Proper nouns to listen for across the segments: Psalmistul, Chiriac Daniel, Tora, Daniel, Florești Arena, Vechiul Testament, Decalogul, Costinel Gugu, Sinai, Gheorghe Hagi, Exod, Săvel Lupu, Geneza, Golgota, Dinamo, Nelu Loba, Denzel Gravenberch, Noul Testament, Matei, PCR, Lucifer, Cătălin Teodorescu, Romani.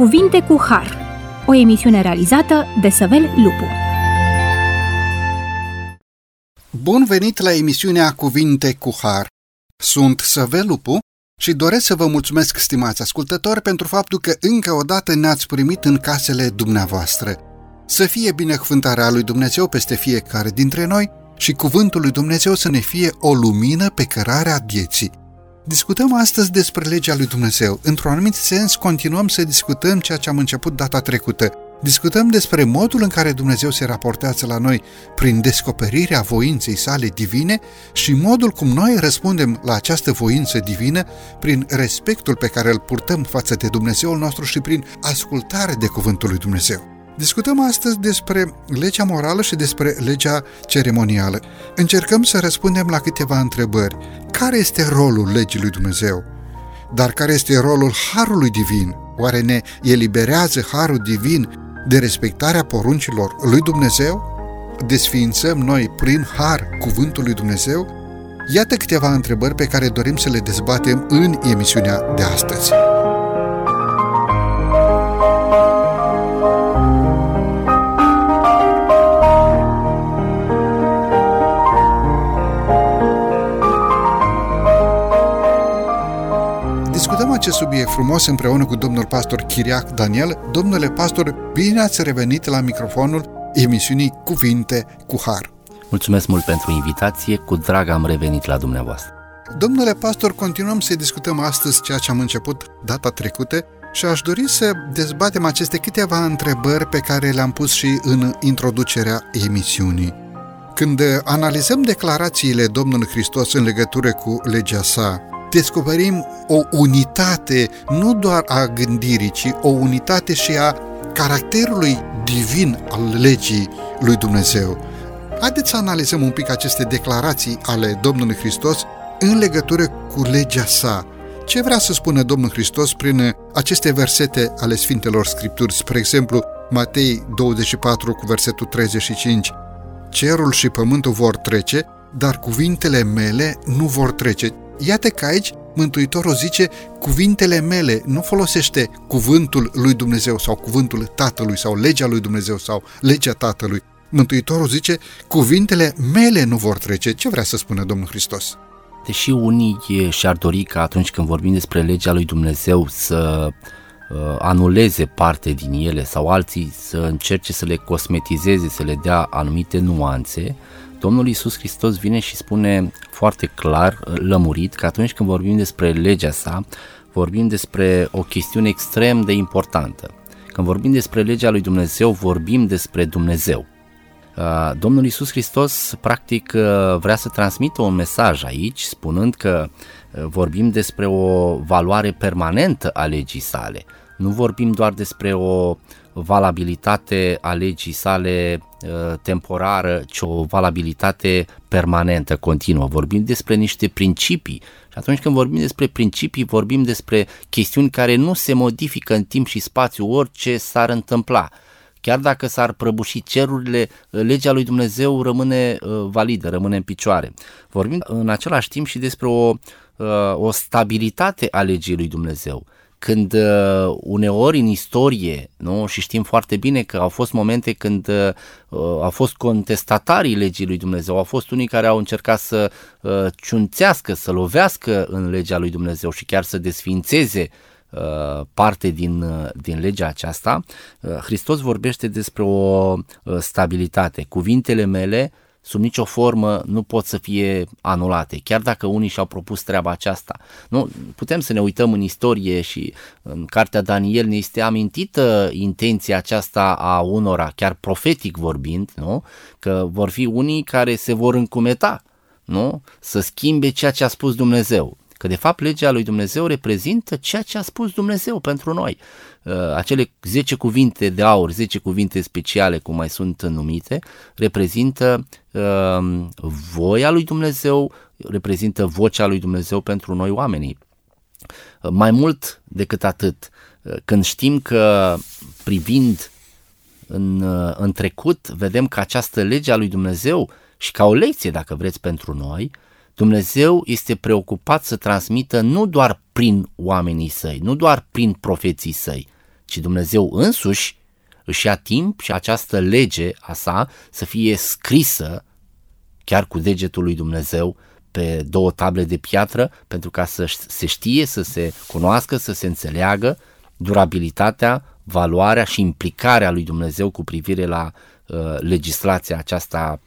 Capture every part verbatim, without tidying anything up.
Cuvinte cu Har, o emisiune realizată de Săvel Lupu. Bun venit la emisiunea Cuvinte cu Har. Sunt Săvel Lupu și doresc să vă mulțumesc, stimați ascultători, pentru faptul că încă o dată ne-ați primit în casele dumneavoastră. Să fie binecuvântarea lui Dumnezeu peste fiecare dintre noi și cuvântul lui Dumnezeu să ne fie o lumină pe cărarea vieții. Discutăm astăzi despre legea lui Dumnezeu. Într-un anumit sens, continuăm să discutăm ceea ce am început data trecută. Discutăm despre modul în care Dumnezeu se raportează la noi prin descoperirea voinței sale divine și modul cum noi răspundem la această voință divină prin respectul pe care îl purtăm față de Dumnezeul nostru și prin ascultare de cuvântul lui Dumnezeu. Discutăm astăzi despre legea morală și despre legea ceremonială. Încercăm să răspundem la câteva întrebări. Care este rolul legii lui Dumnezeu? Dar care este rolul harului divin? Oare ne eliberează harul divin de respectarea poruncilor lui Dumnezeu? Desființăm noi prin har cuvântul lui Dumnezeu? Iată câteva întrebări pe care dorim să le dezbatem în emisiunea de astăzi. Acest subiect frumos împreună cu domnul pastor Chiriac Daniel. Domnule pastor, bine ați revenit la microfonul emisiunii Cuvinte cu Har. Mulțumesc mult pentru invitație, cu drag am revenit la dumneavoastră. Domnule pastor, continuăm să discutăm astăzi ceea ce am început data trecută și aș dori să dezbatem aceste câteva întrebări pe care le-am pus și în introducerea emisiunii. Când analizăm declarațiile Domnului Hristos în legătură cu legea sa, descoperim o unitate nu doar a gândirii, ci o unitate și a caracterului divin al legii lui Dumnezeu. Haideți să analizăm un pic aceste declarații ale Domnului Hristos în legătură cu legea sa. Ce vrea să spună Domnul Hristos prin aceste versete ale Sfintelor Scripturi? Spre exemplu, Matei douăzeci și patru cu versetul treizeci și cinci. Cerul și pământul vor trece, dar cuvintele mele nu vor trece. Iată că aici Mântuitorul zice cuvintele mele, nu folosește cuvântul lui Dumnezeu sau cuvântul Tatălui sau legea lui Dumnezeu sau legea Tatălui. Mântuitorul zice cuvintele mele nu vor trece. Ce vrea să spună Domnul Hristos? Deși unii și-ar dori ca atunci când vorbim despre legea lui Dumnezeu să anuleze parte din ele sau alții să încerce să le cosmetizeze, să le dea anumite nuanțe, Domnul Iisus Hristos vine și spune foarte clar, lămurit, că atunci când vorbim despre legea sa, vorbim despre o chestiune extrem de importantă. Când vorbim despre legea lui Dumnezeu, vorbim despre Dumnezeu. Domnul Iisus Hristos, practic, vrea să transmită un mesaj aici, spunând că vorbim despre o valoare permanentă a legii sale. Nu vorbim doar despre o valabilitate a legii sale temporară, ci o valabilitate permanentă, continuă. Vorbim despre niște principii și atunci când vorbim despre principii, vorbim despre chestiuni care nu se modifică în timp și spațiu, orice s-ar întâmpla. Chiar dacă s-ar prăbuși cerurile, legea lui Dumnezeu rămâne validă, rămâne în picioare. Vorbim în același timp și despre o, o stabilitate a legii lui Dumnezeu. Când uneori în istorie, nu? Și știm foarte bine că au fost momente când uh, au fost contestatarii legii lui Dumnezeu, au fost unii care au încercat să uh, ciunțească, să lovească în legea lui Dumnezeu și chiar să desființeze uh, parte din, uh, din legea aceasta, uh, Hristos vorbește despre o uh, stabilitate. Cuvintele mele sub nicio formă nu pot să fie anulate, chiar dacă unii și-au propus treaba aceasta. Nu, putem să ne uităm în istorie și în cartea Daniel ne este amintită intenția aceasta a unora, chiar profetic vorbind, nu? Că vor fi unii care se vor încumeta, nu? Să schimbe ceea ce a spus Dumnezeu. Că de fapt legea lui Dumnezeu reprezintă ceea ce a spus Dumnezeu pentru noi. Acele zece cuvinte de aur, zece cuvinte speciale, cum mai sunt numite, reprezintă uh, voia lui Dumnezeu, reprezintă vocea lui Dumnezeu pentru noi oamenii. Mai mult decât atât, când știm că privind în, în trecut, vedem că această lege a lui Dumnezeu și ca o lecție, dacă vreți, pentru noi, Dumnezeu este preocupat să transmită nu doar prin oamenii săi, nu doar prin profeții săi, ci Dumnezeu însuși își ia timp și această lege a sa să fie scrisă chiar cu degetul lui Dumnezeu pe două table de piatră, pentru ca să se știe, să se cunoască, să se înțeleagă durabilitatea, valoarea și implicarea lui Dumnezeu cu privire la uh, legislația aceasta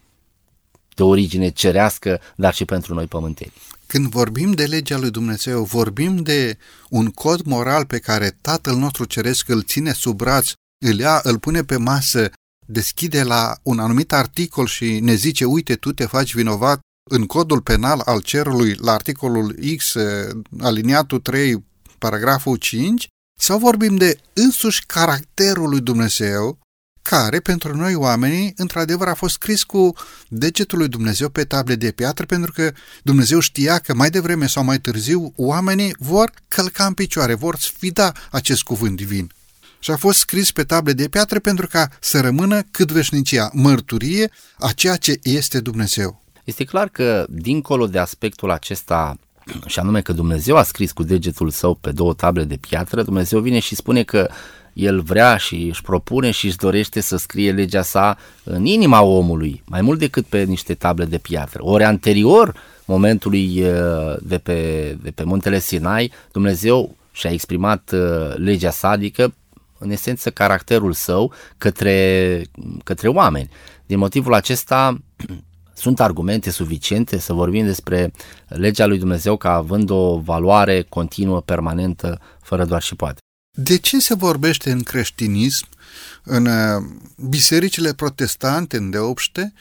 de origine cerească, dar și pentru noi pământeni. Când vorbim de legea lui Dumnezeu, vorbim de un cod moral pe care Tatăl nostru Ceresc îl ține sub braț, îl ia, îl pune pe masă, deschide la un anumit articol și ne zice, uite, tu te faci vinovat în codul penal al cerului, la articolul X, aliniatul trei, paragraful cinci, sau vorbim de însuși caracterul lui Dumnezeu, care pentru noi oamenii, într-adevăr, a fost scris cu degetul lui Dumnezeu pe table de piatră, pentru că Dumnezeu știa că mai devreme sau mai târziu oamenii vor călca în picioare, vor sfida acest cuvânt divin. Și a fost scris pe table de piatră pentru ca să rămână cât veșnicia, mărturie a ceea ce este Dumnezeu. Este clar că, dincolo de aspectul acesta, și anume că Dumnezeu a scris cu degetul său pe două table de piatră, Dumnezeu vine și spune că El vrea și își propune și își dorește să scrie legea sa în inima omului, mai mult decât pe niște table de piatră. Ori anterior momentului de pe, de pe muntele Sinai, Dumnezeu și-a exprimat legea sa, adică în esență caracterul său către, către oameni. Din motivul acesta sunt argumente suficiente să vorbim despre legea lui Dumnezeu ca având o valoare continuă, permanentă, fără doar și poate. De ce se vorbește în creștinism, în bisericile protestante îndeopște,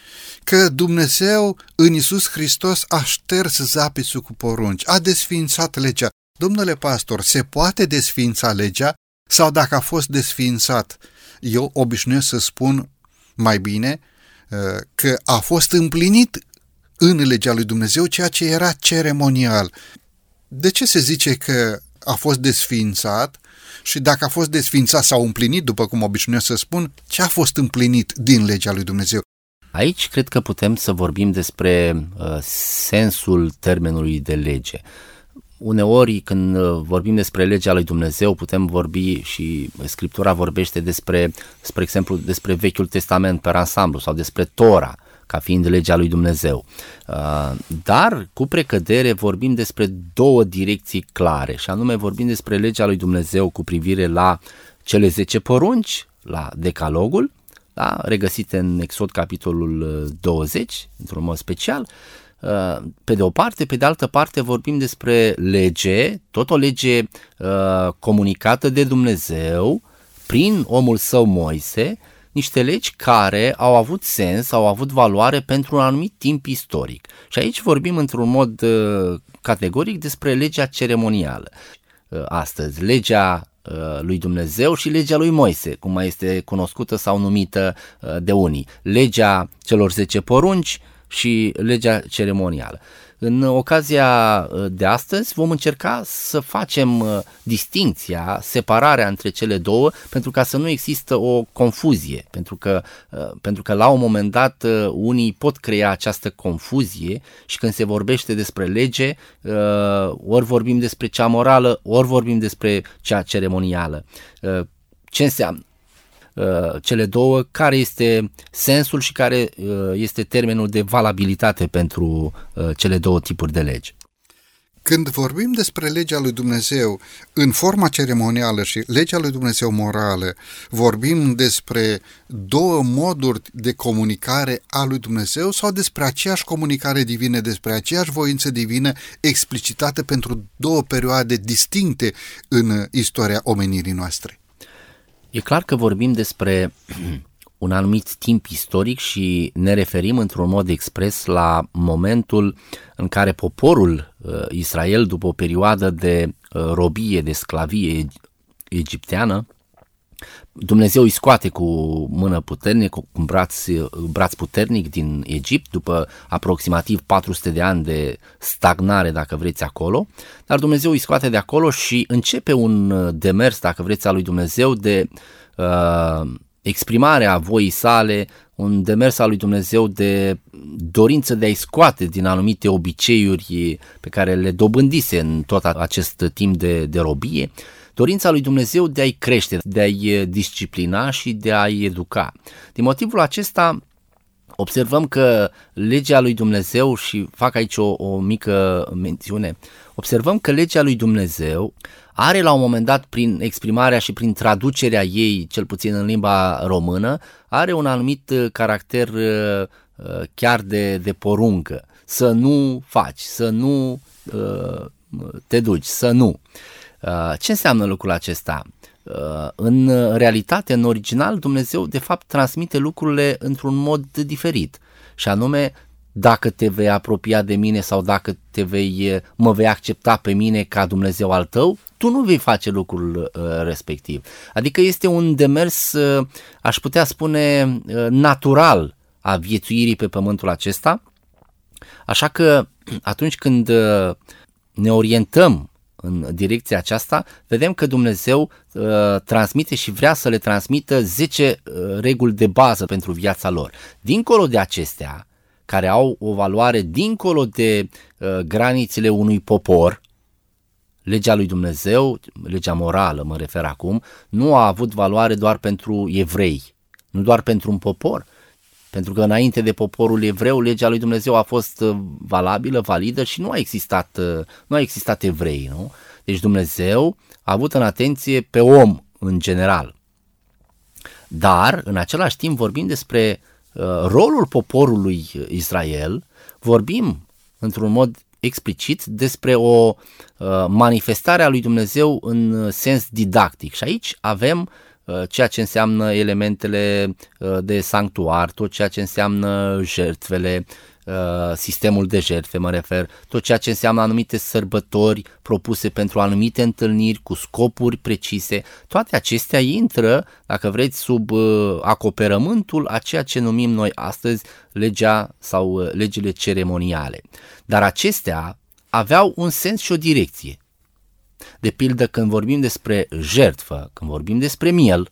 că Dumnezeu în Iisus Hristos a șters zapisul cu porunci, a desființat legea? Domnule pastor, se poate desființa legea? Sau dacă a fost desființat, eu obișnuiesc să spun mai bine că a fost împlinit în legea lui Dumnezeu ceea ce era ceremonial. De ce se zice că a fost desființat? Și dacă a fost desființat sau împlinit, după cum obișnuiesc să spun, ce a fost împlinit din legea lui Dumnezeu? Aici cred că putem să vorbim despre uh, sensul termenului de lege. Uneori când vorbim despre legea lui Dumnezeu putem vorbi și Scriptura vorbește despre, spre exemplu, despre Vechiul Testament pe ansamblu sau despre Tora, ca fiind legea lui Dumnezeu. Dar cu precădere vorbim despre două direcții clare și anume vorbim despre legea lui Dumnezeu cu privire la cele zece porunci, la Decalogul, da, regăsite în Exod capitolul douăzeci, într-un mod special, pe de o parte, pe de altă parte vorbim despre lege, tot o lege uh, comunicată de Dumnezeu prin omul său Moise, niște legi care au avut sens, au avut valoare pentru un anumit timp istoric. Și aici vorbim într-un mod uh, categoric despre legea ceremonială. Uh, astăzi, legea lui Dumnezeu și legea lui Moise, cum mai este cunoscută sau numită uh, de unii. Legea celor zece porunci și legea ceremonială. În ocazia de astăzi vom încerca să facem distinția, separarea între cele două, pentru ca să nu există o confuzie, pentru că, pentru că la un moment dat unii pot crea această confuzie și când se vorbește despre lege, ori vorbim despre cea morală, ori vorbim despre cea ceremonială. Ce înseamnă cele două, care este sensul și care este termenul de valabilitate pentru cele două tipuri de legi? Când vorbim despre legea lui Dumnezeu în forma ceremonială și legea lui Dumnezeu morală, vorbim despre două moduri de comunicare a lui Dumnezeu sau despre aceeași comunicare divină, despre aceeași voință divină explicitată pentru două perioade distincte în istoria omenirii noastre? E clar că vorbim despre un anumit timp istoric și ne referim într-un mod expres la momentul în care poporul Israel, după o perioadă de robie, de sclavie egipteană, Dumnezeu îi scoate cu mână puternică, cu un braț, braț puternic din Egipt, după aproximativ patru sute de ani de stagnare, dacă vreți, acolo, dar Dumnezeu îi scoate de acolo și începe un demers, dacă vreți, al lui Dumnezeu de uh, exprimare a voii sale, un demers al lui Dumnezeu de dorință de a-i scoate din anumite obiceiuri pe care le dobândise în tot acest timp de, de robie, dorința lui Dumnezeu de a-i crește, de a-i disciplina și de a-i educa. Din motivul acesta observăm că legea lui Dumnezeu, și fac aici o, o mică mențiune, observăm că legea lui Dumnezeu are la un moment dat, prin exprimarea și prin traducerea ei, cel puțin în limba română, are un anumit caracter chiar de, de poruncă. Să nu faci, să nu te duci, să nu. Ce înseamnă lucrul acesta? În realitate, în original, Dumnezeu de fapt transmite lucrurile într-un mod diferit, și anume, dacă te vei apropia de mine sau dacă te vei, mă vei accepta pe mine ca Dumnezeu al tău, tu nu vei face lucrul respectiv. Adică este un demers, aș putea spune, natural a viețuirii pe pământul acesta, așa că atunci când ne orientăm în direcția aceasta, vedem că Dumnezeu uh, transmite și vrea să le transmită zece uh, reguli de bază pentru viața lor. Dincolo de acestea, care au o valoare dincolo de uh, granițele unui popor, legea lui Dumnezeu, legea morală mă refer acum, nu a avut valoare doar pentru evrei, nu doar pentru un popor, pentru că înainte de poporul evreu, legea lui Dumnezeu a fost valabilă, validă și nu a existat, nu a existat evrei, nu? Deci Dumnezeu a avut în atenție pe om în general. Dar, în același timp, vorbim despre uh, rolul poporului Israel, vorbim într-un mod explicit despre o uh, manifestare a lui Dumnezeu în sens didactic. Și aici avem ceea ce înseamnă elementele de sanctuar, tot ceea ce înseamnă jertfele, sistemul de jertfe mă refer, tot ceea ce înseamnă anumite sărbători propuse pentru anumite întâlniri cu scopuri precise, toate acestea intră, dacă vreți, sub acoperământul a ceea ce numim noi astăzi legea sau legile ceremoniale. Dar acestea aveau un sens și o direcție. De pildă, când vorbim despre jertfă, când vorbim despre miel,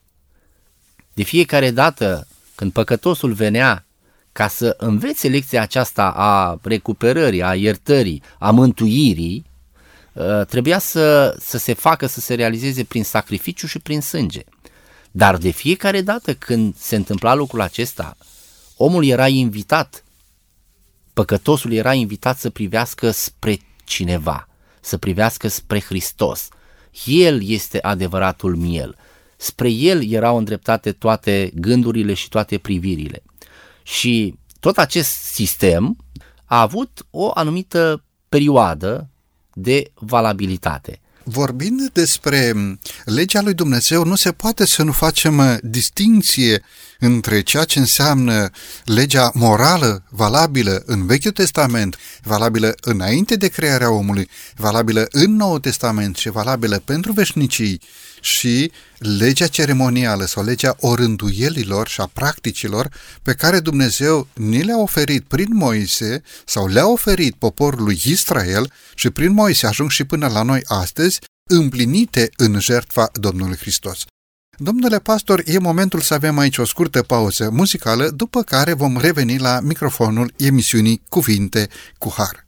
de fiecare dată când păcătosul venea ca să învețe lecția aceasta a recuperării, a iertării, a mântuirii, trebuia să, să se facă, să se realizeze prin sacrificiu și prin sânge. Dar de fiecare dată când se întâmpla lucrul acesta, omul era invitat, păcătosul era invitat să privească spre cineva, să privească spre Hristos. El este adevăratul miel. Spre El erau îndreptate toate gândurile și toate privirile. Și tot acest sistem a avut o anumită perioadă de valabilitate. Vorbind despre legea lui Dumnezeu, nu se poate să nu facem distinție între ceea ce înseamnă legea morală valabilă în Vechiul Testament, valabilă înainte de crearea omului, valabilă în Noul Testament și valabilă pentru veșnicii, și legea ceremonială sau legea orânduielilor și a practicilor pe care Dumnezeu ni le-a oferit prin Moise sau le-a oferit poporului Israel și prin Moise ajung și până la noi astăzi, împlinite în jertfa Domnului Hristos. Domnule pastor, e momentul să avem aici o scurtă pauză muzicală, după care vom reveni la microfonul emisiunii Cuvinte cu Har.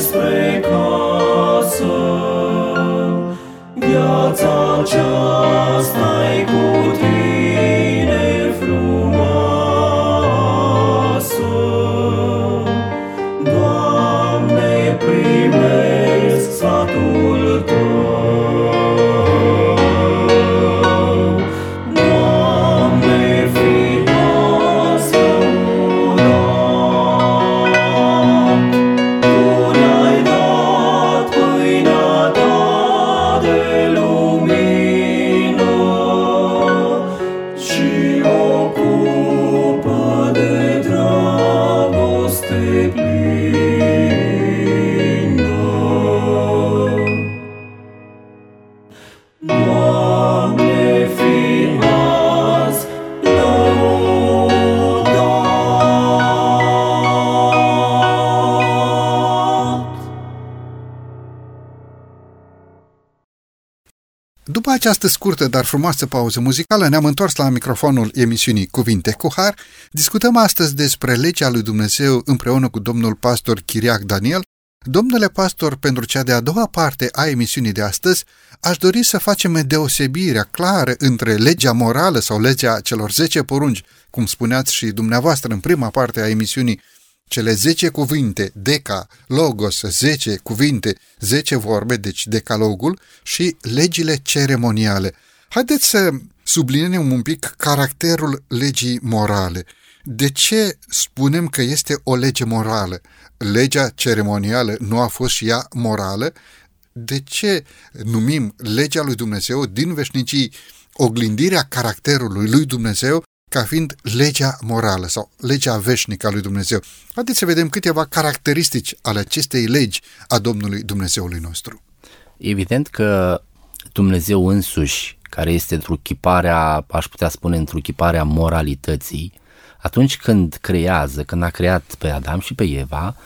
Spre casă După această scurtă, dar frumoasă pauză muzicală, ne-am întors la microfonul emisiunii Cuvinte cu Har. Discutăm astăzi despre legea lui Dumnezeu împreună cu domnul pastor Chiriac Daniel. Domnule pastor, pentru cea de-a doua parte a emisiunii de astăzi, aș dori să facem deosebirea clară între legea morală sau legea celor zece porunci, cum spuneați și dumneavoastră în prima parte a emisiunii, cele zece cuvinte, deca, logos, zece cuvinte, zece vorbe, deci decalogul, și legile ceremoniale. Haideți să subliniem un pic caracterul legii morale. De ce spunem că este o lege morală? Legea ceremonială nu a fost și ea morală? De ce numim legea lui Dumnezeu din veșnicii oglindirea caracterului lui Dumnezeu ca fiind legea morală sau legea veșnică a lui Dumnezeu? Haideți să vedem câteva caracteristici ale acestei legi a Domnului Dumnezeului nostru. Evident că Dumnezeu însuși, care este întruchiparea, aș putea spune întruchiparea moralității, atunci când creează, când a creat pe Adam și pe Eva,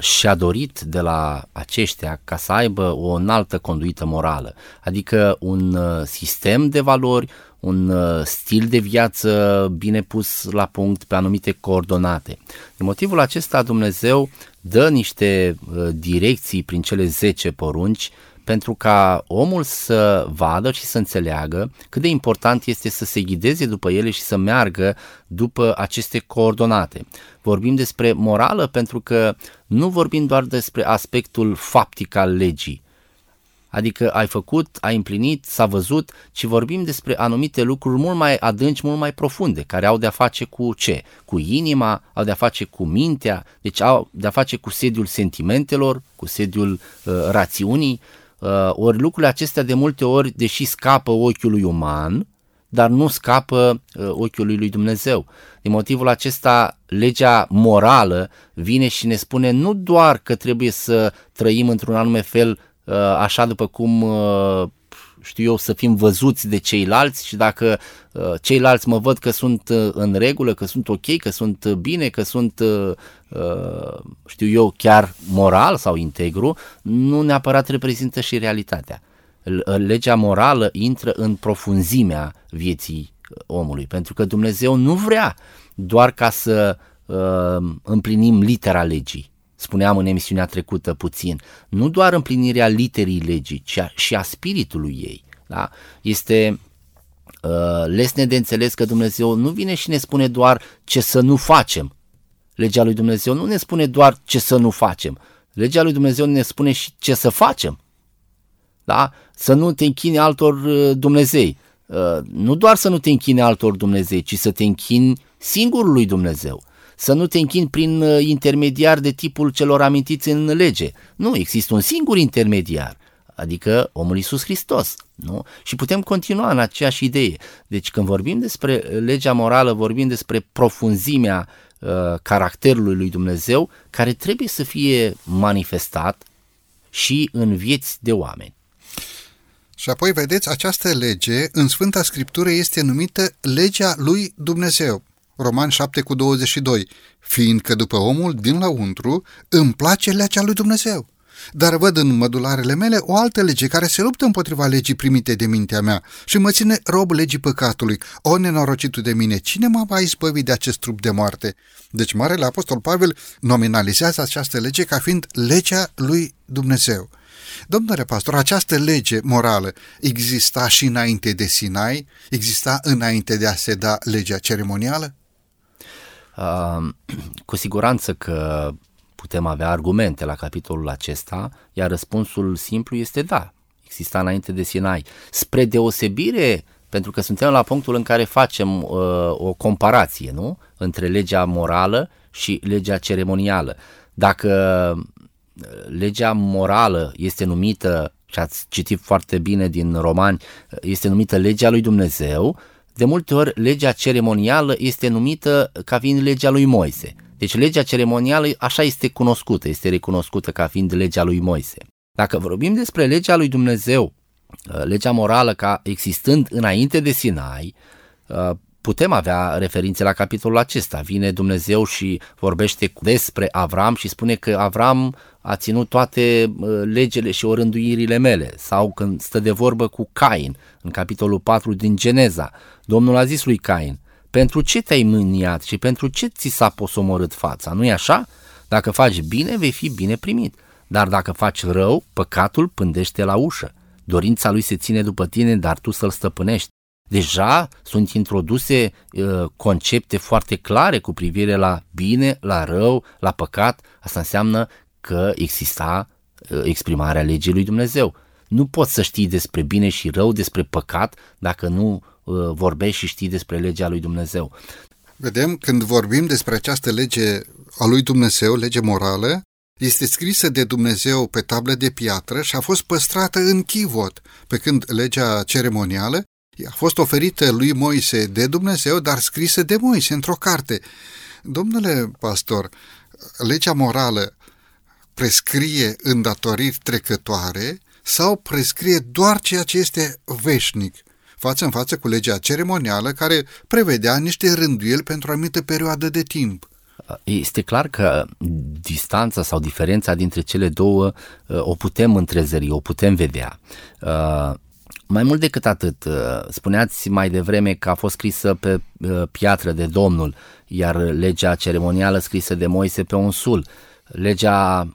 și-a dorit de la aceștia ca să aibă o înaltă conduită morală, adică un sistem de valori, un stil de viață bine pus la punct pe anumite coordonate. Din motivul acesta Dumnezeu dă niște direcții prin cele zece porunci pentru ca omul să vadă și să înțeleagă cât de important este să se ghideze după ele și să meargă după aceste coordonate. Vorbim despre morală pentru că nu vorbim doar despre aspectul faptic al legii, adică ai făcut, ai împlinit, s-a văzut, ci vorbim despre anumite lucruri mult mai adânci, mult mai profunde, care au de-a face cu ce? Cu inima, au de-a face cu mintea, deci au de-a face cu sediul sentimentelor, cu sediul uh, rațiunii. Uh, ori lucrurile acestea de multe ori, deși scapă ochiului uman, dar nu scapă uh, ochiului lui Dumnezeu. Din motivul acesta, legea morală vine și ne spune nu doar că trebuie să trăim într-un anume fel, uh, așa după cum uh, știu eu, să fim văzuți de ceilalți și dacă uh, ceilalți mă văd că sunt uh, în regulă, că sunt ok, că sunt uh, bine, că sunt uh, uh, știu eu, chiar moral sau integru, nu neapărat reprezintă și realitatea. Legea morală intră în profunzimea vieții omului, pentru că Dumnezeu nu vrea doar ca să uh, împlinim litera legii. Spuneam în emisiunea trecută puțin, nu doar împlinirea literii legii, ci a, și a spiritului ei. Da? Este uh, lesne de înțeles că Dumnezeu nu vine și ne spune doar ce să nu facem. Legea lui Dumnezeu nu ne spune doar ce să nu facem. Legea lui Dumnezeu ne spune și ce să facem. Da? Să nu te închini altor uh, Dumnezei. Uh, nu doar să nu te închini altor Dumnezei, ci să te închini singurului Dumnezeu. Să nu te închini prin intermediar de tipul celor amintiți în lege. Nu, există un singur intermediar, adică omul Iisus Hristos. Nu? Și putem continua în aceeași idee. Deci când vorbim despre legea morală, vorbim despre profunzimea uh, caracterului lui Dumnezeu, care trebuie să fie manifestat și în vieți de oameni. Și apoi, vedeți, această lege în Sfânta Scriptură este numită legea lui Dumnezeu. Romani șapte cu douăzeci și doi, fiindcă după omul din lăuntru îmi place legea lui Dumnezeu, dar văd în mădularele mele o altă lege care se luptă împotriva legii primite de mintea mea și mă ține rob legii păcatului. O, nenorocitul de mine, cine m-a mai izbăvit de acest trup de moarte? Deci Marele Apostol Pavel nominalizează această lege ca fiind legea lui Dumnezeu. Domnule pastor, această lege morală exista și înainte de Sinai? Exista înainte de a se da legea ceremonială? Uh, cu siguranță că putem avea argumente la capitolul acesta, iar răspunsul simplu este da, exista înainte de Sinai. Spre deosebire, pentru că suntem la punctul în care facem uh, o comparație, nu? Între legea morală și legea ceremonială. Dacă legea morală este numită, și ați citit foarte bine din Romani, este numită legea lui Dumnezeu, de multe ori legea ceremonială este numită ca fiind legea lui Moise. Deci legea ceremonială așa este cunoscută, este recunoscută ca fiind legea lui Moise. Dacă vorbim despre legea lui Dumnezeu, legea morală ca existând înainte de Sinai, putem avea referințe la capitolul acesta. Vine Dumnezeu și vorbește despre Avram și spune că Avram a ținut toate legile și orânduirile mele. Sau când stă de vorbă cu Cain, în capitolul patru din Geneza, Domnul a zis lui Cain: pentru ce te-ai mâniat și pentru ce ți s-a posomorât fața? Nu-i așa? Dacă faci bine, vei fi bine primit. Dar dacă faci rău, păcatul pândește la ușă. Dorința lui se ține după tine, dar tu să-l stăpânești. Deja sunt introduse uh, concepte foarte clare cu privire la bine, la rău, la păcat. Asta înseamnă că exista uh, exprimarea legii lui Dumnezeu. Nu poți să știi despre bine și rău, despre păcat, dacă nu uh, vorbești și știi despre legea lui Dumnezeu. Vedem, când vorbim despre această lege a lui Dumnezeu, lege morală, este scrisă de Dumnezeu pe tablă de piatră și a fost păstrată în chivot, pe când legea ceremonială a fost oferită lui Moise de Dumnezeu, dar scrisă de Moise într-o carte. Domnule pastor, legea morală prescrie îndatoriri trecătoare sau prescrie doar ceea ce este veșnic, față în față cu legea ceremonială care prevedea niște rânduieli pentru o anumită perioadă de timp? Este clar că distanța sau diferența dintre cele două o putem întrezări, o putem vedea. Mai mult decât atât, spuneați mai devreme că a fost scrisă pe piatră de Domnul, iar legea ceremonială scrisă de Moise pe un sul. Legea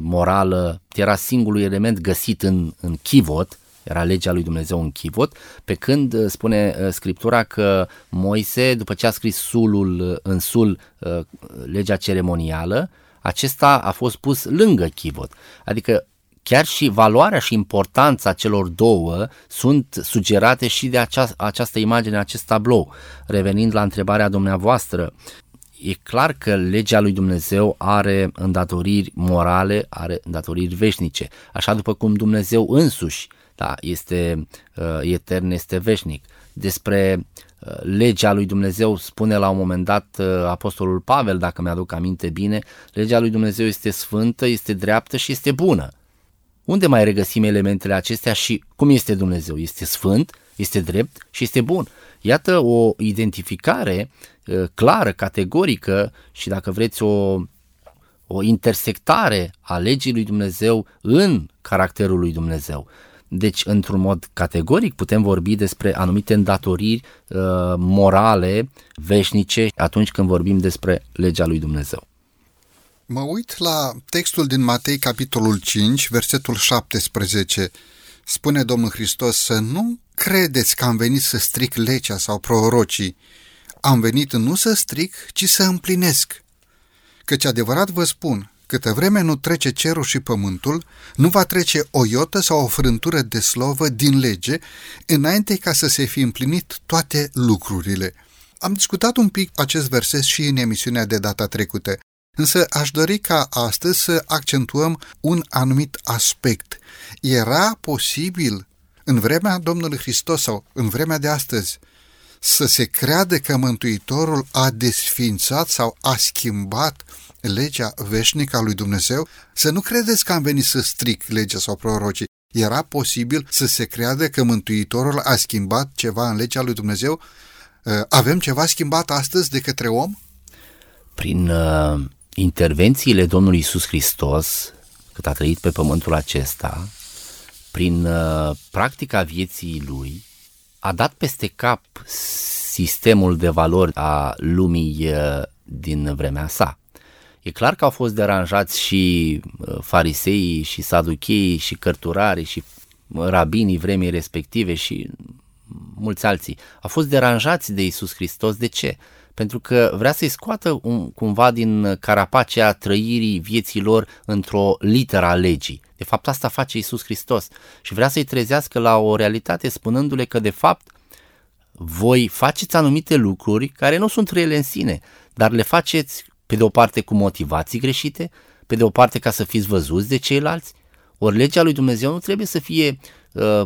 morală era singurul element găsit în, în chivot, era legea lui Dumnezeu în chivot, pe când spune Scriptura că Moise, după ce a scris sulul, în sul legea ceremonială, acesta a fost pus lângă chivot, adică chiar și valoarea și importanța celor două sunt sugerate și de această, această imagine, acest tablou. Revenind la întrebarea dumneavoastră, e clar că legea lui Dumnezeu are îndatoriri morale, are îndatoriri veșnice, așa după cum Dumnezeu însuși, da, este uh, etern, este veșnic. Despre uh, legea lui Dumnezeu spune la un moment dat uh, Apostolul Pavel, dacă mi-aduc aminte bine, legea lui Dumnezeu este sfântă, este dreaptă și este bună. Unde mai regăsim elementele acestea și cum este Dumnezeu? Este sfânt, este drept și este bun. Iată o identificare clară, categorică și, dacă vreți, o, o intersectare a legii lui Dumnezeu în caracterul lui Dumnezeu. Deci, într-un mod categoric, putem vorbi despre anumite îndatoriri uh, morale, veșnice, atunci când vorbim despre legea lui Dumnezeu. Mă uit la textul din Matei, capitolul cinci, versetul șaptesprezece. Spune Domnul Hristos: să nu credeți că am venit să stric legea sau prorocii. Am venit nu să stric, ci să împlinesc. Căci adevărat vă spun, câtă vreme nu trece cerul și pământul, nu va trece o iotă sau o frântură de slovă din lege, înainte ca să se fi împlinit toate lucrurile. Am discutat un pic acest verset și în emisiunea de data trecută. Însă aș dori ca astăzi să accentuăm un anumit aspect. Era posibil în vremea Domnului Hristos sau în vremea de astăzi să se creadă că Mântuitorul a desființat sau a schimbat legea veșnică a lui Dumnezeu? Să nu credeți că am venit să stric legea sau prorocii. Era posibil să se creadă că Mântuitorul a schimbat ceva în legea lui Dumnezeu? Avem ceva schimbat astăzi de către om? Prin uh... intervențiile Domnului Iisus Hristos, cât a trăit pe pământul acesta, prin uh, practica vieții lui, a dat peste cap sistemul de valori a lumii uh, din vremea sa. E clar că au fost deranjați și uh, fariseii, și saducheii, și cărturarii, și rabinii vremii respective, și mulți alții. Au fost deranjați de Iisus Hristos. De ce? Pentru că vrea să-i scoată un, cumva din carapacea trăirii vieții lor într-o literă a legii. De fapt, asta face Iisus Hristos și vrea să-i trezească la o realitate, spunându-le că, de fapt, voi faceți anumite lucruri care nu sunt rele în sine, dar le faceți, pe de o parte, cu motivații greșite, pe de o parte, ca să fiți văzuți de ceilalți. Ori legea lui Dumnezeu nu trebuie să fie uh,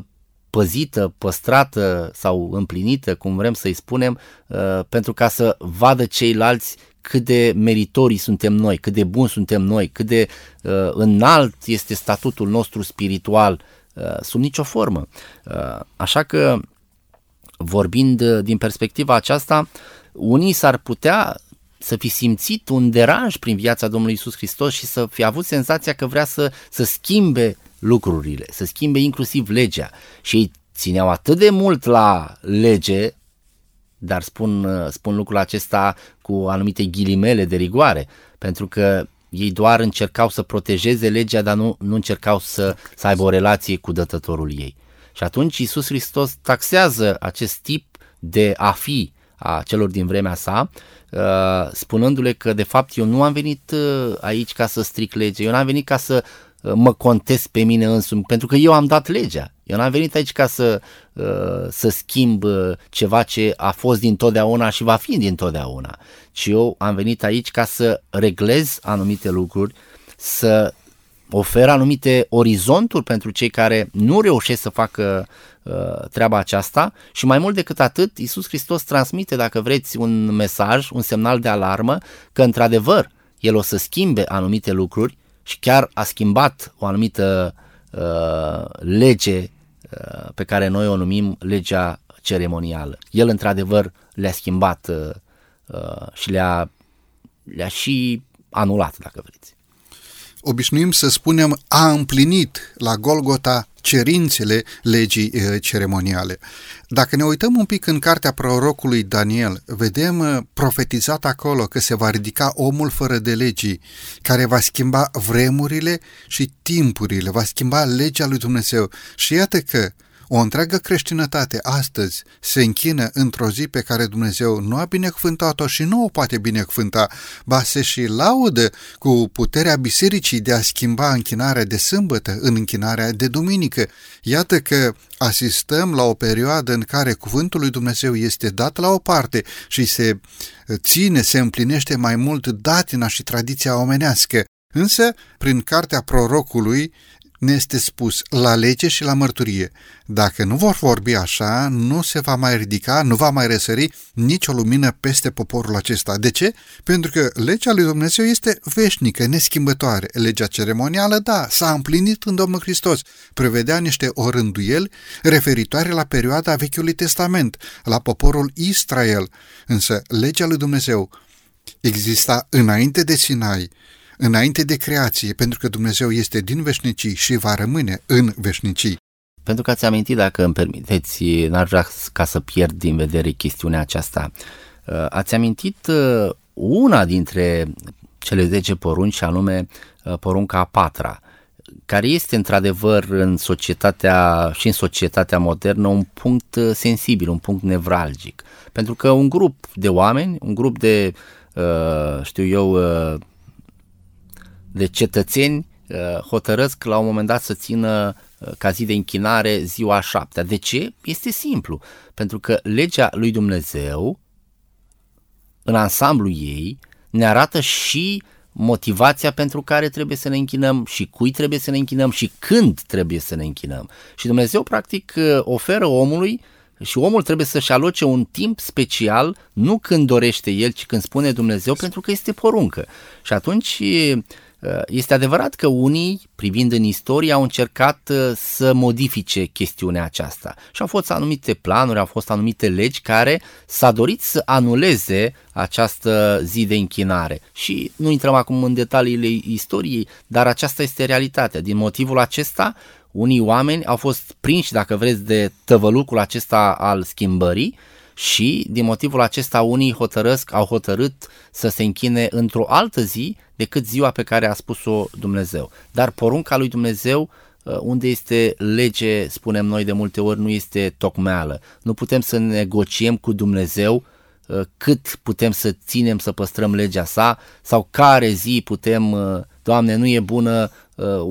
păzită, păstrată sau împlinită, cum vrem să-i spunem, pentru ca să vadă ceilalți cât de meritorii suntem noi, cât de buni suntem noi, cât de înalt este statutul nostru spiritual, sub nicio formă. Așa că Vorbind din perspectiva aceasta, unii s-ar putea să fi simțit un deranj prin viața Domnului Iisus Hristos și să fi avut senzația că vrea să, să schimbe lucrurile, să schimbe inclusiv legea. Și ei țineau atât de mult la lege, dar spun, spun lucrul acesta cu anumite ghilimele de rigoare, pentru că ei doar încercau să protejeze legea, dar nu, nu încercau să, să aibă o relație cu Dătătorul ei. Și atunci Iisus Hristos taxează acest tip de a fi a celor din vremea sa, spunându-le că de fapt eu nu am venit aici ca să stric legea, eu n-am venit ca să mă contest pe mine însumi, pentru că eu am dat legea. Eu n-am venit aici ca să, să schimb ceva ce a fost dintotdeauna și va fi dintotdeauna, ci eu am venit aici ca să reglez anumite lucruri, să oferă anumite orizonturi pentru cei care nu reușesc să facă uh, treaba aceasta. Și mai mult decât atât, Iisus Hristos transmite, dacă vreți, un mesaj, un semnal de alarmă că într-adevăr El o să schimbe anumite lucruri și chiar a schimbat o anumită uh, lege uh, pe care noi o numim legea ceremonială. El într-adevăr le-a schimbat uh, uh, și le-a, le-a și anulat, dacă vreți. Obișnuim să spunem, a împlinit la Golgota cerințele legii ceremoniale. Dacă ne uităm un pic în cartea prorocului Daniel, vedem profetizat acolo că se va ridica omul fără de legii, care va schimba vremurile și timpurile, va schimba legea lui Dumnezeu. Și iată că o întreagă creștinătate astăzi se închină într-o zi pe care Dumnezeu nu a binecuvântat-o și nu o poate binecuvânta, ba se și laudă cu puterea bisericii de a schimba închinarea de sâmbătă în închinarea de duminică. Iată că asistăm la o perioadă în care cuvântul lui Dumnezeu este dat la o parte și se ține, se împlinește mai mult datina și tradiția omenească. Însă, prin cartea prorocului, ne este spus la lege și la mărturie. Dacă nu vor vorbi așa, nu se va mai ridica, nu va mai răsări nicio lumină peste poporul acesta. De ce? Pentru că legea lui Dumnezeu este veșnică, neschimbătoare. Legea ceremonială, da, s-a împlinit în Domnul Hristos. Prevedea niște orânduieli referitoare la perioada Vechiului Testament, la poporul Israel. Însă legea lui Dumnezeu exista înainte de Sinai, înainte de creație, pentru că Dumnezeu este din veșnicii și va rămâne în veșnicii. Pentru că ați amintit, dacă îmi permiteți, n-ar vrea ca să pierd din vedere chestiunea aceasta, ați amintit una dintre cele zece porunci, anume porunca a patra, care este într-adevăr în societatea și în societatea modernă un punct sensibil, un punct nevralgic. Pentru că un grup de oameni, un grup de, știu eu, de cetățeni hotărăsc la un moment dat să țină ca zi de închinare ziua a șaptea. De ce? Este simplu. Pentru că legea lui Dumnezeu, în ansamblul ei, ne arată și motivația pentru care trebuie să ne închinăm și cui trebuie să ne închinăm și când trebuie să ne închinăm. Și Dumnezeu, practic, oferă omului și omul trebuie să-și aloce un timp special, nu când dorește el, ci când spune Dumnezeu, pentru că este poruncă. Și atunci este adevărat că unii, privind în istorie, au încercat să modifice chestiunea aceasta și au fost anumite planuri, au fost anumite legi care s-a dorit să anuleze această zi de închinare. Și nu intrăm acum în detaliile istoriei, dar aceasta este realitatea. Din motivul acesta, unii oameni au fost prinși, dacă vreți, de tăvălucul acesta al schimbării și din motivul acesta unii hotărăsc, au hotărât să se închine într-o altă zi decât ziua pe care a spus-o Dumnezeu. Dar porunca lui Dumnezeu, unde este lege, spunem noi de multe ori, nu este tocmeală. Nu putem să negociem cu Dumnezeu cât putem să ținem, să păstrăm legea sa sau care zi putem, Doamne, nu e bună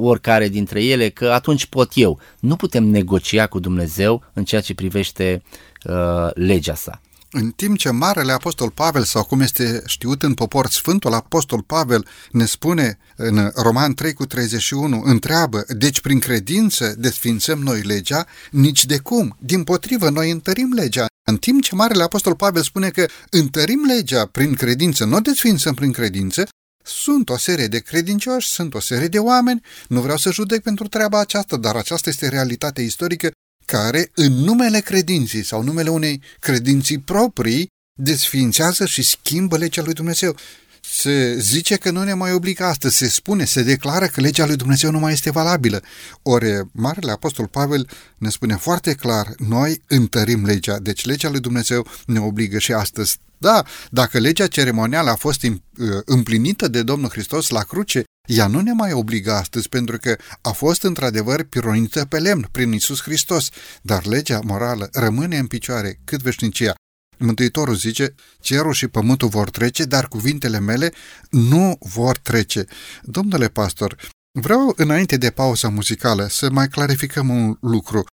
oricare dintre ele, că atunci pot eu. Nu putem negocia cu Dumnezeu în ceea ce privește uh, legea sa. În timp ce Marele Apostol Pavel, sau cum este știut în popor, Sfântul Apostol Pavel, ne spune în Roman trei cu treizeci și unu, întreabă, deci prin credință desfințăm noi legea? Nici de cum, dimpotrivă, noi întărim legea. În timp ce Marele Apostol Pavel spune că întărim legea prin credință, nu o desfințăm prin credință, sunt o serie de credincioși, sunt o serie de oameni, nu vreau să judec pentru treaba aceasta, dar aceasta este realitatea istorică care, în numele credinței sau numele unei credinții proprii, desființează și schimbă legea lui Dumnezeu. Se zice că nu ne mai obligă asta, se spune, se declară că legea lui Dumnezeu nu mai este valabilă. Ori Marele Apostol Pavel ne spune foarte clar, noi întărim legea, deci legea lui Dumnezeu ne obligă și astăzi. Da, dacă legea ceremonială a fost împlinită de Domnul Hristos la cruce, ea nu ne mai obligă astăzi, pentru că a fost într-adevăr pironită pe lemn prin Iisus Hristos, dar legea morală rămâne în picioare cât veșnicia. Mântuitorul zice, cerul și pământul vor trece, dar cuvintele mele nu vor trece. Domnule pastor, vreau înainte de pauza muzicală să mai clarificăm un lucru.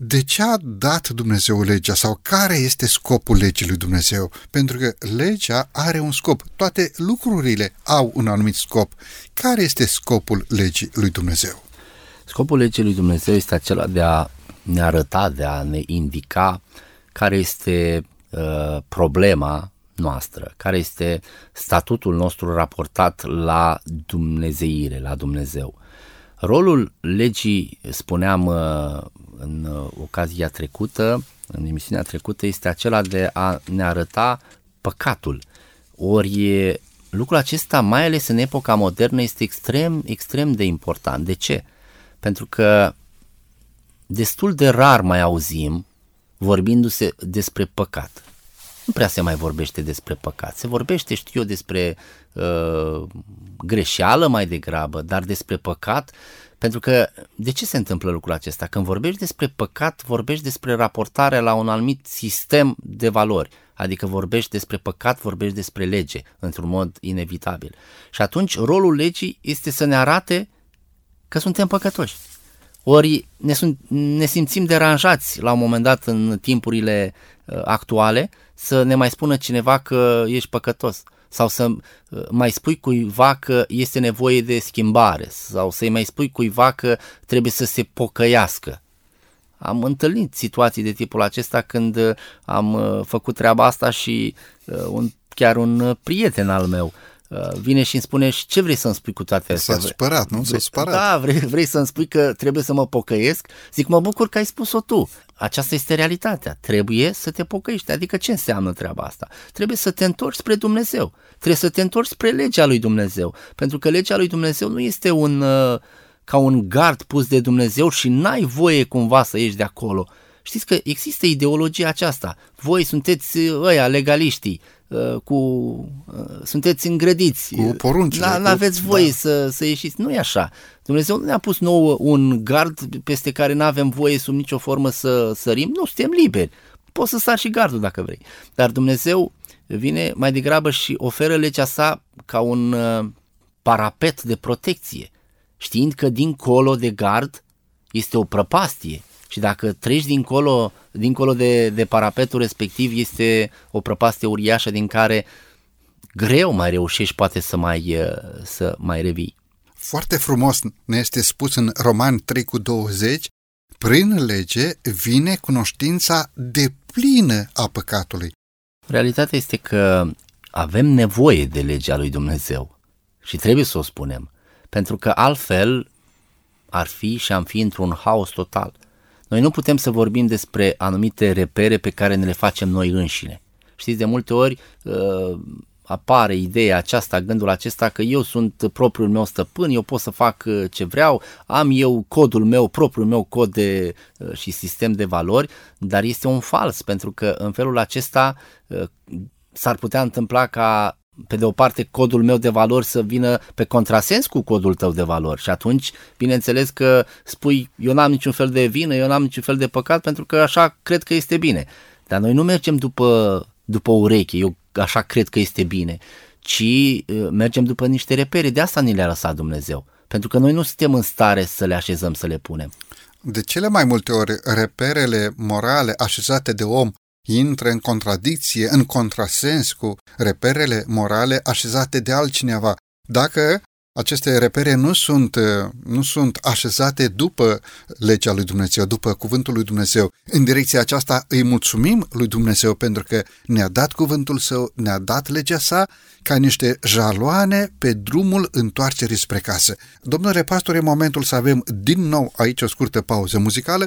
De ce a dat Dumnezeu legea sau care este scopul legii lui Dumnezeu? Pentru că legea are un scop. Toate lucrurile au un anumit scop. Care este scopul legii lui Dumnezeu? Scopul legii lui Dumnezeu este acela de a ne arăta, de a ne indica care este problema noastră, care este statutul nostru raportat la dumnezeire, la Dumnezeu. Rolul legii, spuneam în ocazia trecută, în emisiunea trecută, este acela de a ne arăta păcatul. Ori lucrul acesta, mai ales în epoca modernă, este extrem, extrem de important. De ce? Pentru că destul de rar mai auzim vorbindu-se despre păcat. Nu prea se mai vorbește despre păcat. Se vorbește, știu eu, despre uh, greșeală mai degrabă, dar despre păcat, pentru că de ce se întâmplă lucrul acesta? Când vorbești despre păcat, vorbești despre raportarea la un anumit sistem de valori, adică vorbești despre păcat, vorbești despre lege, într-un mod inevitabil. Și atunci rolul legii este să ne arate că suntem păcătoși. Ori ne, sunt, ne simțim deranjați la un moment dat în timpurile actuale să ne mai spună cineva că ești păcătos sau să mai spui cuiva că este nevoie de schimbare sau să-i mai spui cuiva că trebuie să se pocăiască. Am întâlnit situații de tipul acesta când am făcut treaba asta și un, chiar un prieten al meu vine și îmi spune, și ce vrei să-mi spui cu toate astea? S-a spărat, nu? S-a spărat. Da, vrei, vrei să-mi spui că trebuie să mă pocăiesc? Zic, mă bucur că ai spus-o tu. Aceasta este realitatea. Trebuie să te pocăiești. Adică ce înseamnă treaba asta? Trebuie să te întorci spre Dumnezeu. Trebuie să te întorci spre legea lui Dumnezeu. Pentru că legea lui Dumnezeu nu este un, ca un gard pus de Dumnezeu și n-ai voie cumva să ieși de acolo. Știți că există ideologia aceasta. Voi sunteți ăia, legaliștii. Cu, sunteți îngrădiți, cu poruncile, n-aveți voie da. să, să ieșiți. Nu e așa. Dumnezeu nu ne-a pus nouă un gard peste care n-avem voie sub nicio formă să sărim. Nu, suntem liberi. Poți să sari și gardul dacă vrei. Dar Dumnezeu vine mai degrabă și oferă legea sa ca un parapet de protecție, știind că dincolo de gard este o prăpastie. Și dacă treci dincolo, dincolo de, de parapetul respectiv, este o prăpastie uriașă din care greu mai reușești poate să mai, să mai revii. Foarte frumos ne este spus în Romani trei cu douăzeci, prin lege vine cunoștința deplină a păcatului. Realitatea este că avem nevoie de legea lui Dumnezeu și trebuie să o spunem, pentru că altfel ar fi și am fi într-un haos total. Noi nu putem să vorbim despre anumite repere pe care ne le facem noi înșine. Știți, de multe ori apare ideea aceasta, gândul acesta că eu sunt propriul meu stăpân, eu pot să fac ce vreau, am eu codul meu, propriul meu cod de, și sistem de valori, dar este un fals, pentru că în felul acesta s-ar putea întâmpla ca pe de o parte codul meu de valori să vină pe contrasens cu codul tău de valori și atunci bineînțeles că spui eu n-am niciun fel de vină, eu n-am niciun fel de păcat pentru că așa cred că este bine. Dar noi nu mergem după, după ureche, eu așa cred că este bine, ci mergem după niște repere, de asta ni le-a lăsat Dumnezeu, pentru că noi nu suntem în stare să le așezăm, să le punem. De cele mai multe ori reperele morale așezate de om intră în contradicție, în contrasens cu reperele morale așezate de altcineva. Dacă aceste repere nu sunt, nu sunt așezate după legea lui Dumnezeu, după cuvântul lui Dumnezeu, în direcția aceasta îi mulțumim lui Dumnezeu pentru că ne-a dat cuvântul său, ne-a dat legea sa ca niște jaloane pe drumul întoarcerii spre casă. Domnule pastor, e momentul să avem din nou aici o scurtă pauză muzicală.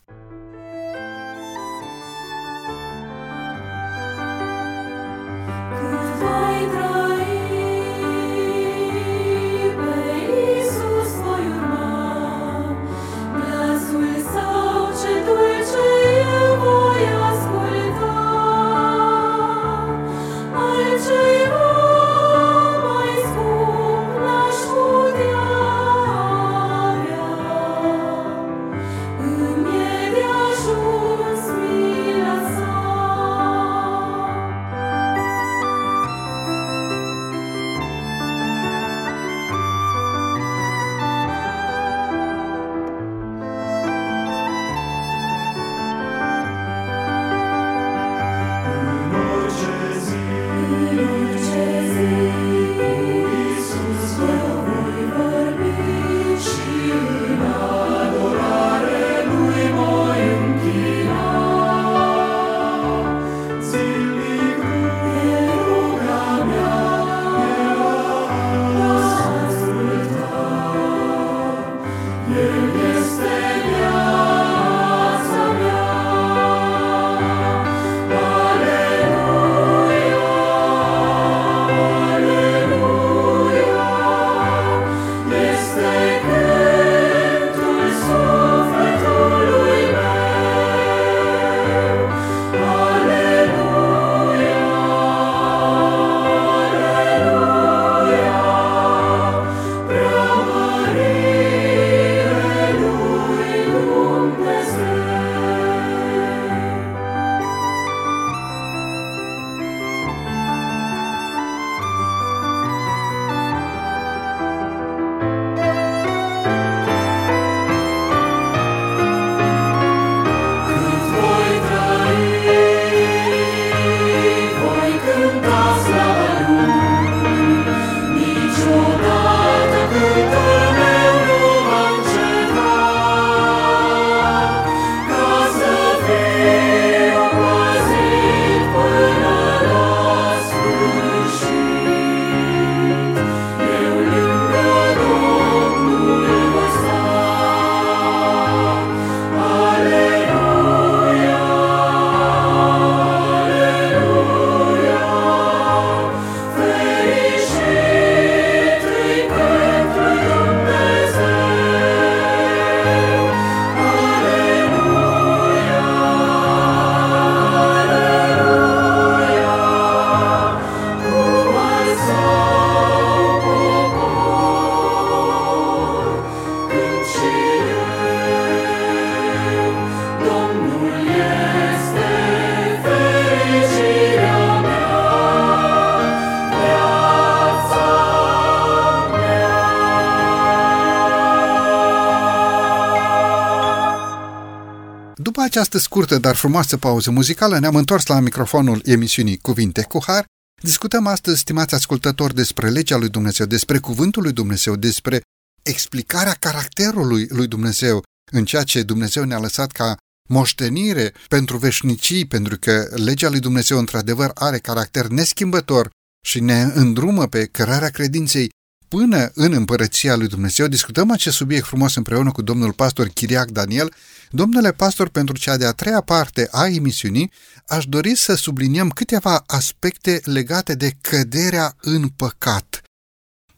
După această scurtă, dar frumoasă pauză muzicală, ne-am întors la microfonul emisiunii Cuvinte cu Har. Discutăm astăzi, stimați ascultători, despre legea lui Dumnezeu, despre cuvântul lui Dumnezeu, despre explicarea caracterului lui Dumnezeu în ceea ce Dumnezeu ne-a lăsat ca moștenire pentru veșnicii, pentru că legea lui Dumnezeu, într-adevăr, are caracter neschimbător și ne îndrumă pe cărarea credinței până în Împărăția lui Dumnezeu. Discutăm acest subiect frumos împreună cu domnul pastor Chiriac Daniel. Domnule pastor, pentru cea de-a treia parte a emisiunii, aș dori să subliniem câteva aspecte legate de căderea în păcat.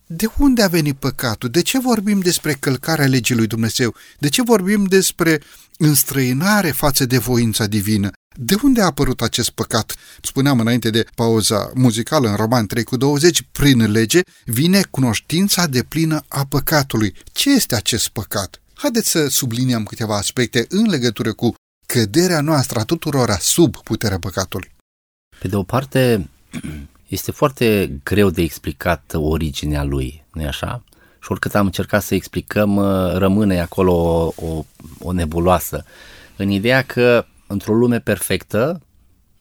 De unde a venit păcatul? De ce vorbim despre călcarea legii lui Dumnezeu? De ce vorbim despre înstrăinare față de voința divină? De unde a apărut acest păcat? Spuneam înainte de pauza muzicală, în Romani trei cu douăzeci, prin lege vine cunoștința deplină a păcatului. Ce este acest păcat? Haideți să subliniem câteva aspecte în legătură cu căderea noastră a tuturora sub puterea păcatului. Pe de o parte, este foarte greu de explicat originea lui, nu-i așa? Și oricât am încercat să explicăm, rămâne acolo o, o, o nebuloasă. În ideea că într-o lume perfectă,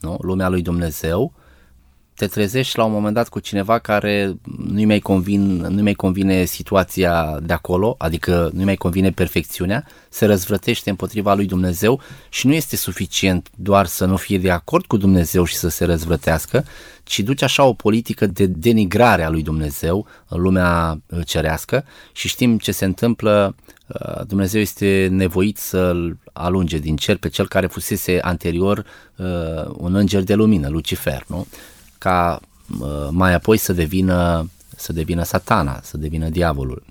nu? Lumea lui Dumnezeu, te trezești la un moment dat cu cineva care nu-i mai, convin, nu-i mai convine situația de acolo, adică nu-i mai convine perfecțiunea, se răzvrătește împotriva lui Dumnezeu și nu este suficient doar să nu fie de acord cu Dumnezeu și să se răzvrătească, ci duce așa o politică de denigrare a lui Dumnezeu în lumea cerească și știm ce se întâmplă. Dumnezeu este nevoit să-l alunge din cer pe cel care fusese anterior un înger de lumină, Lucifer, nu? Ca mai apoi să devină, să devină satana, să devină diavolul.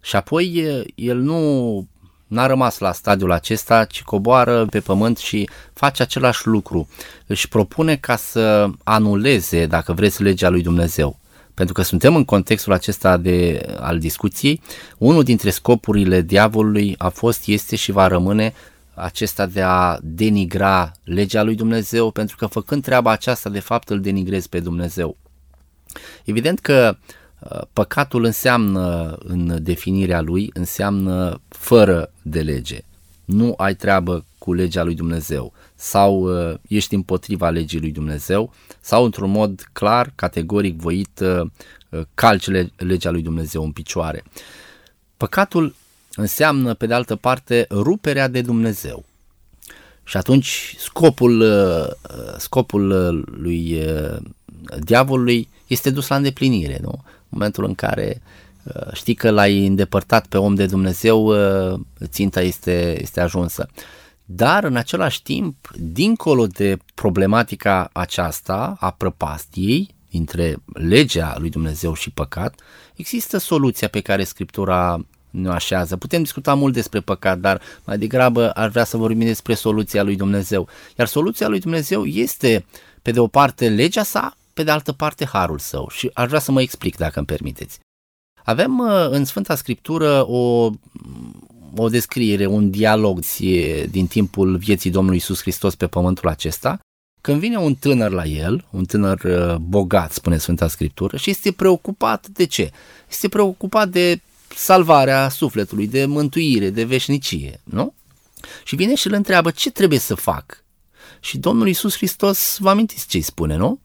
Și apoi el nu n-a rămas la stadiul acesta, ci coboară pe pământ și face același lucru. Își propune ca să anuleze, dacă vreți, legea lui Dumnezeu. Pentru că suntem în contextul acesta de, al discuției, unul dintre scopurile diavolului a fost, este și va rămâne acesta de a denigra legea lui Dumnezeu, pentru că făcând treaba aceasta, de fapt, îl denigrezi pe Dumnezeu. Evident că păcatul înseamnă, în definirea lui, înseamnă fără de lege. Nu ai treabă cu legea lui Dumnezeu sau ești împotriva legii lui Dumnezeu sau într-un mod clar, categoric, voit, calci legea lui Dumnezeu în picioare. Păcatul înseamnă, pe de altă parte, ruperea de Dumnezeu. Și atunci scopul, scopul lui diavolului este dus la îndeplinire, nu? În momentul în care știi că l-ai îndepărtat pe om de Dumnezeu, ținta este, este ajunsă. Dar în același timp, dincolo de problematica aceasta a prăpastiei dintre legea lui Dumnezeu și păcat, există soluția pe care Scriptura ne așează. Putem discuta mult despre păcat, dar mai degrabă ar vrea să vorbim despre soluția lui Dumnezeu. Iar soluția lui Dumnezeu este, pe de o parte, legea sa, pe de altă parte, harul său. Și aș vrea să mă explic, dacă îmi permiteți. Avem în Sfânta Scriptură o, o descriere, un dialog din timpul vieții Domnului Iisus Hristos pe pământul acesta, când vine un tânăr la el, un tânăr bogat, spune Sfânta Scriptură, și este preocupat de ce? Este preocupat de salvarea sufletului, de mântuire, de veșnicie, nu? Și vine și îl întreabă, ce trebuie să fac? Și Domnul Iisus Hristos, vă amintiți ce îi spune, nu?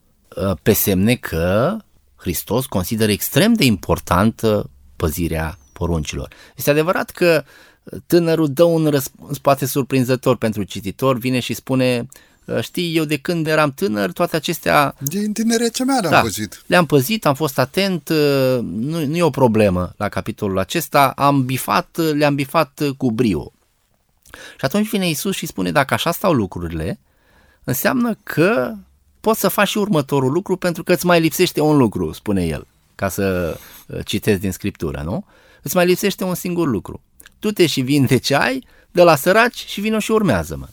Pe semne că Hristos consideră extrem de importantă păzirea poruncilor. Este adevărat că tânărul dă un răspuns poate surprinzător pentru cititor, vine și spune, știi, eu de când eram tânăr, toate acestea... Din tinerețea mea le-am da, păzit. Le-am păzit, am fost atent, nu, nu e o problemă la capitolul acesta, am bifat, le-am bifat cu brio. Și atunci vine Iisus și spune, dacă așa stau lucrurile, înseamnă că poți să faci și următorul lucru pentru că îți mai lipsește un lucru, spune el, ca să citesc din Scriptură, nu? Îți mai lipsește un singur lucru. Du-te și vinde ce ai, de la săraci și vino și urmează-mă.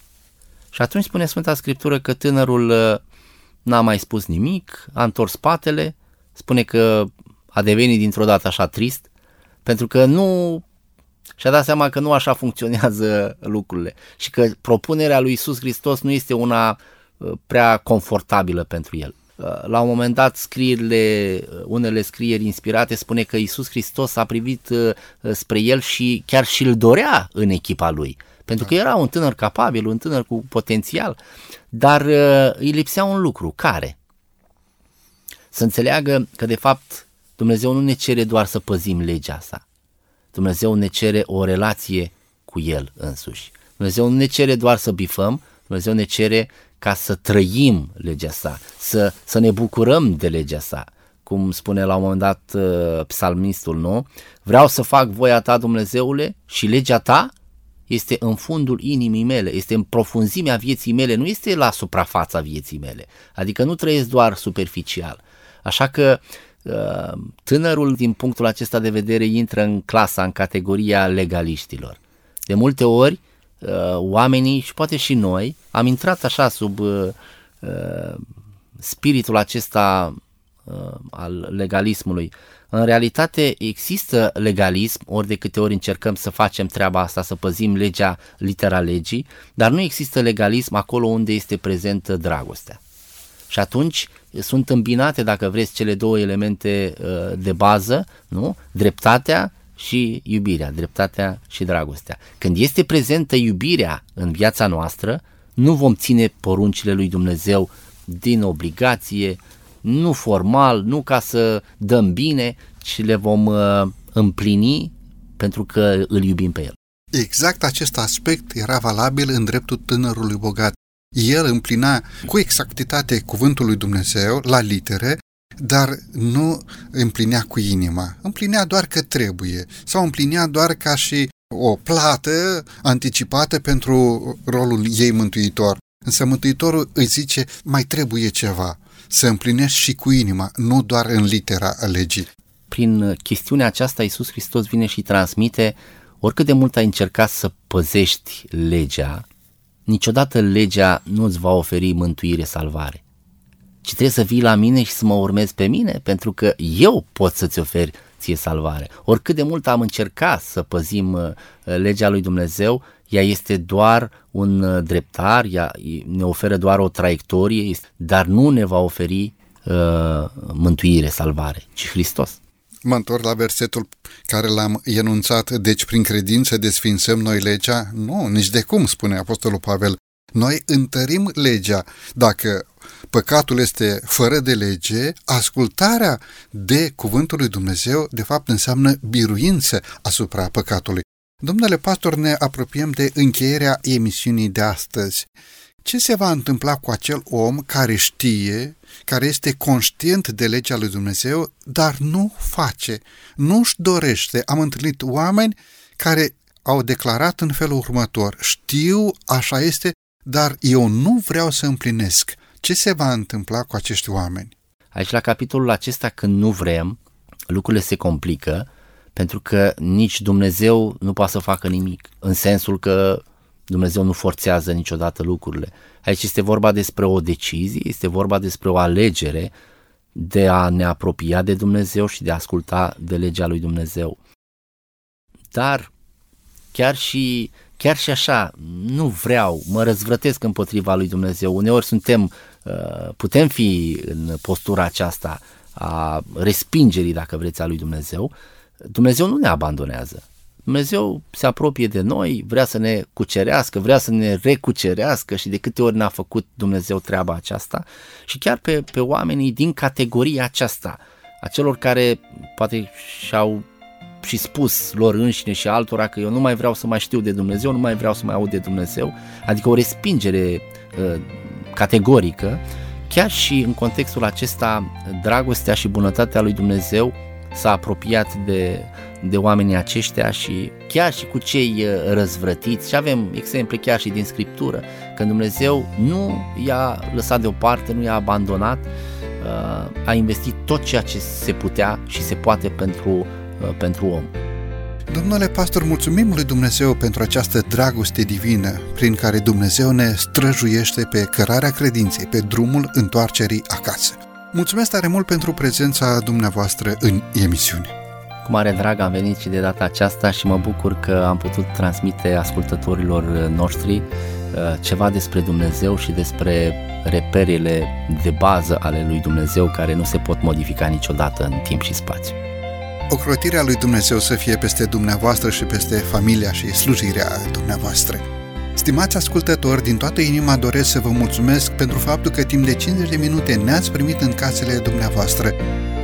Și atunci spune Sfânta Scriptură că tânărul n-a mai spus nimic, a întors spatele, spune că a devenit dintr-o dată așa trist, pentru că nu și-a dat seama că nu așa funcționează lucrurile și că propunerea lui Iisus Hristos nu este una prea confortabilă pentru el. La un moment dat, scrierile, unele scrieri inspirate spune că Iisus Hristos a privit spre el și chiar și îl dorea în echipa lui, pentru că era un tânăr capabil, un tânăr cu potențial, dar îi lipsea un lucru, care? Să înțeleagă că de fapt Dumnezeu nu ne cere doar să păzim legea sa, Dumnezeu ne cere o relație cu el însuși, Dumnezeu nu ne cere doar să bifăm, Dumnezeu ne cere ca să trăim legea sa, să, să ne bucurăm de legea sa. Cum spune la un moment dat uh, psalmistul, nu? Vreau să fac voia ta, Dumnezeule, și legea ta este în fundul inimii mele, este în profunzimea vieții mele, nu este la suprafața vieții mele. Adică nu trăiesc doar superficial. Așa că uh, tânărul din punctul acesta de vedere intră în clasa, în categoria legaliștilor. De multe ori oamenii și poate și noi am intrat așa sub uh, uh, spiritul acesta uh, al legalismului. În realitate există legalism, ori de câte ori încercăm să facem treaba asta, să păzim legea, litera legii, dar nu există legalism acolo unde este prezentă dragostea. Și atunci sunt îmbinate, dacă vreți, cele două elemente uh, de bază, nu? Dreptatea și iubirea, dreptatea și dragostea. Când este prezentă iubirea în viața noastră, nu vom ține poruncile lui Dumnezeu din obligație, nu formal, nu ca să dăm bine, ci le vom împlini pentru că îl iubim pe el. Exact acest aspect era valabil în dreptul tânărului bogat. El împlina cu exactitate cuvântul lui Dumnezeu la litere, dar nu împlinea cu inima. Împlinea doar că trebuie sau împlinea doar ca și o plată anticipată pentru rolul ei mântuitor. Însă Mântuitorul îi zice, mai trebuie ceva, să împlinești și cu inima, nu doar în litera legii. Prin chestiunea aceasta, Iisus Hristos vine și transmite, oricât de mult ai încercat să păzești legea, niciodată legea nu îți va oferi mântuire, salvare. Ci trebuie să vii la mine și să mă urmezi pe mine, pentru că eu pot să-ți oferi ție salvare. Oricât de mult am încercat să păzim legea lui Dumnezeu, ea este doar un dreptar, ea ne oferă doar o traiectorie, dar nu ne va oferi uh, mântuire, salvare, ci Hristos. Mă întorc la versetul care l-am enunțat, deci prin credință desfințăm noi legea? Nu, nici de cum, spune Apostolul Pavel. Noi întărim legea. Dacă păcatul este fără de lege, ascultarea de cuvântul lui Dumnezeu, de fapt, înseamnă biruință asupra păcatului. Domnule pastor, ne apropiem de încheierea emisiunii de astăzi. Ce se va întâmpla cu acel om care știe, care este conștient de legea lui Dumnezeu, dar nu face, nu-și dorește? Am întâlnit oameni care au declarat în felul următor: știu, așa este, dar eu nu vreau să împlinesc. Ce se va întâmpla cu acești oameni? Aici, la capitolul acesta, când nu vrem, lucrurile se complică, pentru că nici Dumnezeu nu poate să facă nimic, în sensul că Dumnezeu nu forțează niciodată lucrurile. Aici este vorba despre o decizie, este vorba despre o alegere de a ne apropia de Dumnezeu și de a asculta de legea lui Dumnezeu. Dar chiar și, chiar și așa, nu vreau, mă răzvrătesc împotriva lui Dumnezeu. Uneori suntem, putem fi în postura aceasta a respingerii, dacă vreți, a lui Dumnezeu. Dumnezeu nu ne abandonează. Dumnezeu se apropie de noi, vrea să ne cucerească, vrea să ne recucerească, și de câte ori n-a făcut Dumnezeu treaba aceasta. Și chiar pe, pe oamenii din categoria aceasta, a celor care poate și-au și spus lor înșine și altora că eu nu mai vreau să mai știu de Dumnezeu, nu mai vreau să mai aud de Dumnezeu, adică o respingere uh, categorică. Chiar și în contextul acesta, dragostea și bunătatea lui Dumnezeu s-a apropiat de, de oamenii aceștia, și chiar și cu cei răzvrătiți. Și avem exemple chiar și din Scriptură, când Dumnezeu nu i-a lăsat deoparte, nu i-a abandonat, a investit tot ceea ce se putea și se poate pentru, pentru om. Domnule pastor, mulțumim lui Dumnezeu pentru această dragoste divină prin care Dumnezeu ne străjuiește pe cărarea credinței, pe drumul întoarcerii acasă. Mulțumesc tare mult pentru prezența dumneavoastră în emisiune. Cu mare drag am venit și de data aceasta și mă bucur că am putut transmite ascultătorilor noștri ceva despre Dumnezeu și despre reperele de bază ale lui Dumnezeu, care nu se pot modifica niciodată în timp și spațiu. Ocrotirea lui Dumnezeu să fie peste dumneavoastră și peste familia și slujirea dumneavoastră. Stimați ascultători, din toată inima doresc să vă mulțumesc pentru faptul că timp de cincizeci de minute ne-ați primit în casele dumneavoastră.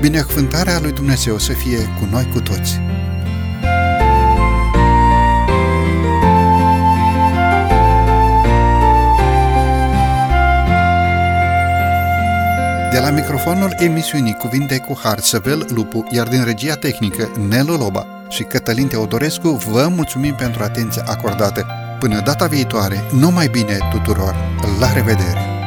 Binecuvântarea lui Dumnezeu să fie cu noi cu toți! De la microfonul emisiunii Cuvinte cu Har, Săvel Lupu, iar din regia tehnică Nelu Loba și Cătălin Teodorescu, vă mulțumim pentru atenția acordată. Până data viitoare, numai bine tuturor! La revedere!